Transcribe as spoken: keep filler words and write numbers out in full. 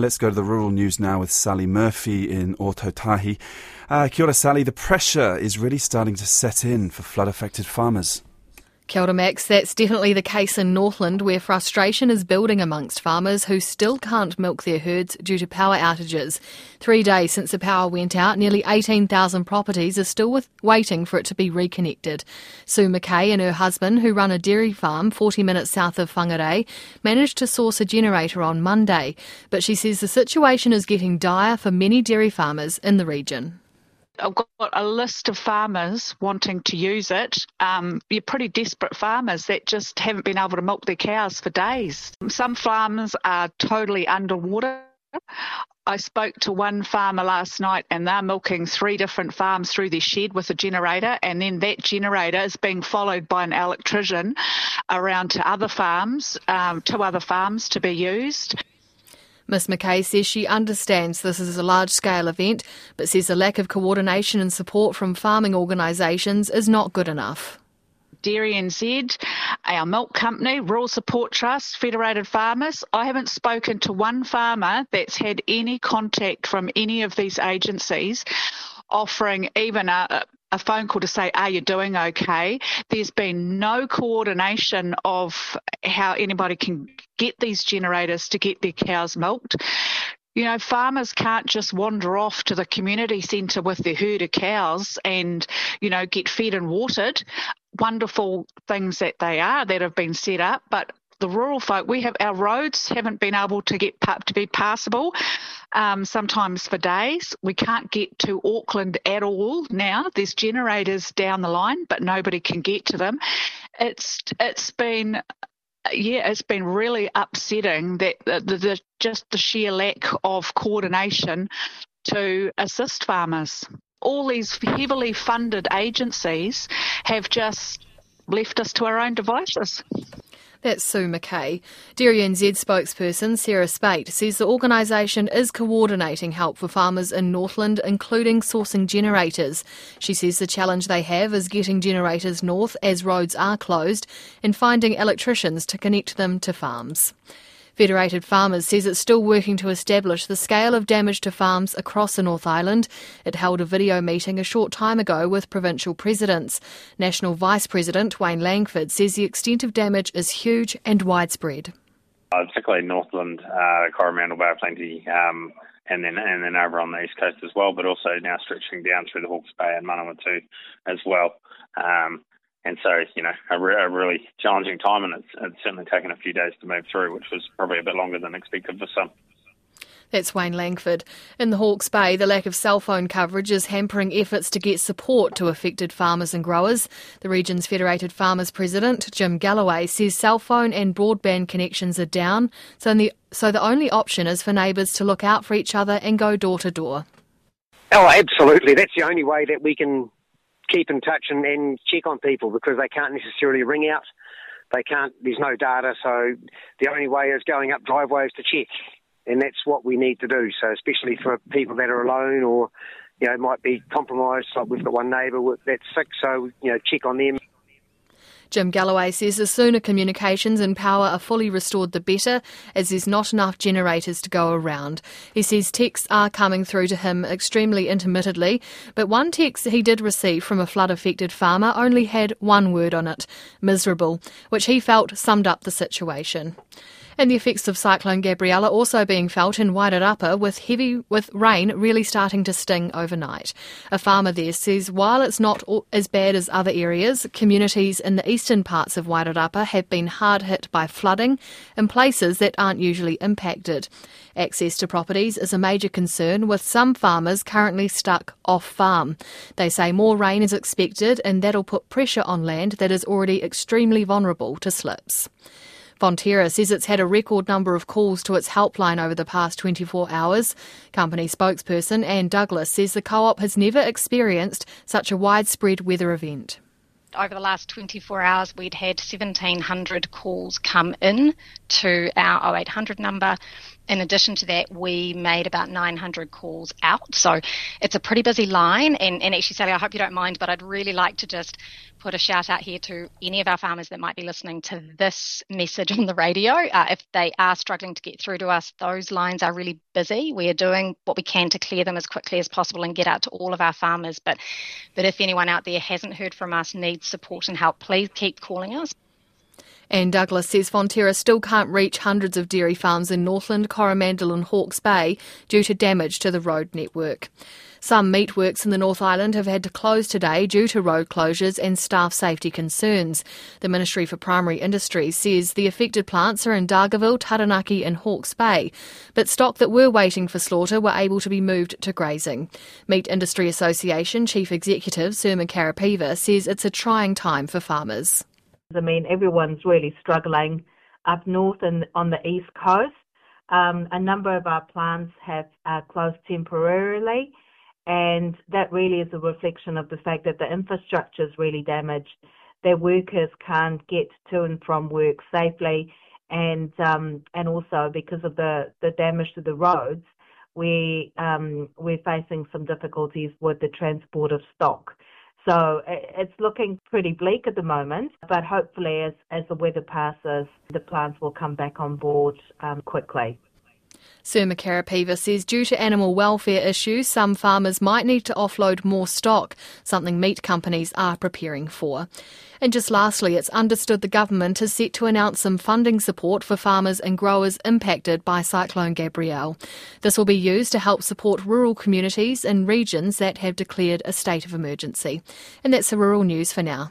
Let's go to the rural news now with Sally Murphy in Ōtautahi. Uh, kia ora, Sally. The pressure is really starting to set in for flood-affected farmers. Kia ora, Max. That's definitely the case in Northland, where frustration is building amongst farmers who still can't milk their herds due to power outages. Three days since the power went out, nearly eighteen thousand properties are still with, waiting for it to be reconnected. Sue McKay and her husband, who run a dairy farm forty minutes south of Whangarei, managed to source a generator on Monday, but she says the situation is getting dire for many dairy farmers in the region. I've got a list of farmers wanting to use it. Um, you're pretty desperate farmers that just haven't been able to milk their cows for days. Some farms are totally underwater. I spoke to one farmer last night and they're milking three different farms through their shed with a generator, and then that generator is being followed by an electrician around to other farms, um, to other farms to be used. Miz McKay says she understands this is a large-scale event, but says the lack of coordination and support from farming organisations is not good enough. Dairy N Z, our milk company, Rural Support Trust, Federated Farmers. I haven't spoken to one farmer that's had any contact from any of these agencies offering even a... a phone call to say, are you doing okay? There's been no coordination of how anybody can get these generators to get their cows milked. You know, farmers can't just wander off to the community centre with their herd of cows and, you know, get fed and watered. Wonderful things that they are that have been set up, but the rural folk, we have our roads haven't been able to get to be passable um, sometimes for days. We can't get to Auckland at all now. There's generators down the line, but nobody can get to them. It's it's been yeah, it's been really upsetting that the, the, the just the sheer lack of coordination to assist farmers. All these heavily funded agencies have just left us to our own devices. That's Sue McKay. Dairy N Z spokesperson Sarah Spate says the organisation is coordinating help for farmers in Northland, including sourcing generators. She says the challenge they have is getting generators north as roads are closed and finding electricians to connect them to farms. Federated Farmers says it's still working to establish the scale of damage to farms across the North Island. It held a video meeting a short time ago with provincial presidents. National Vice President Wayne Langford says the extent of damage is huge and widespread. Uh, particularly Northland, uh, Coromandel Bay, plenty, um, and then and then over on the east coast as well, but also now stretching down through the Hawke's Bay and Manawatu as well. Um, And so, you know, a, re- a really challenging time, and it's, it's certainly taken a few days to move through, which was probably a bit longer than expected for some. That's Wayne Langford. In the Hawke's Bay, the lack of cell phone coverage is hampering efforts to get support to affected farmers and growers. The region's Federated Farmers President, Jim Galloway, says cell phone and broadband connections are down, so the, so the only option is for neighbours to look out for each other and go door to door. Oh, absolutely. That's the only way that we can keep in touch and, and check on people, because they can't necessarily ring out. They can't, there's no data, so the only way is going up driveways to check, and that's what we need to do. So especially for people that are alone or, you know, might be compromised, like we've got one neighbour that's sick, so, you know, check on them. Jim Galloway says the sooner communications and power are fully restored, the better, as there's not enough generators to go around. He says texts are coming through to him extremely intermittently, but one text he did receive from a flood-affected farmer only had one word on it, miserable, which he felt summed up the situation. And the effects of Cyclone Gabrielle are also being felt in Wairarapa, with heavy with rain really starting to sting overnight. A farmer there says while it's not as bad as other areas, communities in the eastern parts of Wairarapa have been hard hit by flooding in places that aren't usually impacted. Access to properties is a major concern, with some farmers currently stuck off farm. They say more rain is expected, and that'll put pressure on land that is already extremely vulnerable to slips. Fonterra says it's had a record number of calls to its helpline over the past twenty-four hours. Company spokesperson Ann Douglas says the co-op has never experienced such a widespread weather event. Over the last twenty-four hours, we'd had seventeen hundred calls come in to our oh eight hundred number, In addition to that, we made about nine hundred calls out. So it's a pretty busy line. And, and actually, Sally, I hope you don't mind, but I'd really like to just put a shout out here to any of our farmers that might be listening to this message on the radio. Uh, if they are struggling to get through to us, those lines are really busy. We are doing what we can to clear them as quickly as possible and get out to all of our farmers. But, but if anyone out there hasn't heard from us, needs support and help, please keep calling us. Ann Douglas says Fonterra still can't reach hundreds of dairy farms in Northland, Coromandel and Hawke's Bay due to damage to the road network. Some meatworks in the North Island have had to close today due to road closures and staff safety concerns. The Ministry for Primary Industries says the affected plants are in Dargaville, Taranaki and Hawke's Bay, but stock that were waiting for slaughter were able to be moved to grazing. Meat Industry Association Chief Executive Surma Karapiva says it's a trying time for farmers. I mean, everyone's really struggling up north and on the east coast. Um, a number of our plants have uh, closed temporarily, and that really is a reflection of the fact that the infrastructure is really damaged. Their workers can't get to and from work safely, and um, and also because of the, the damage to the roads, we, um, we're facing some difficulties with the transport of stock. So it's looking pretty bleak at the moment, but hopefully as, as the weather passes, the plants will come back on board um, quickly. Surma Karapiva says due to animal welfare issues, some farmers might need to offload more stock, something meat companies are preparing for. And just lastly, it's understood the government is set to announce some funding support for farmers and growers impacted by Cyclone Gabrielle. This will be used to help support rural communities in regions that have declared a state of emergency. And that's the rural news for now.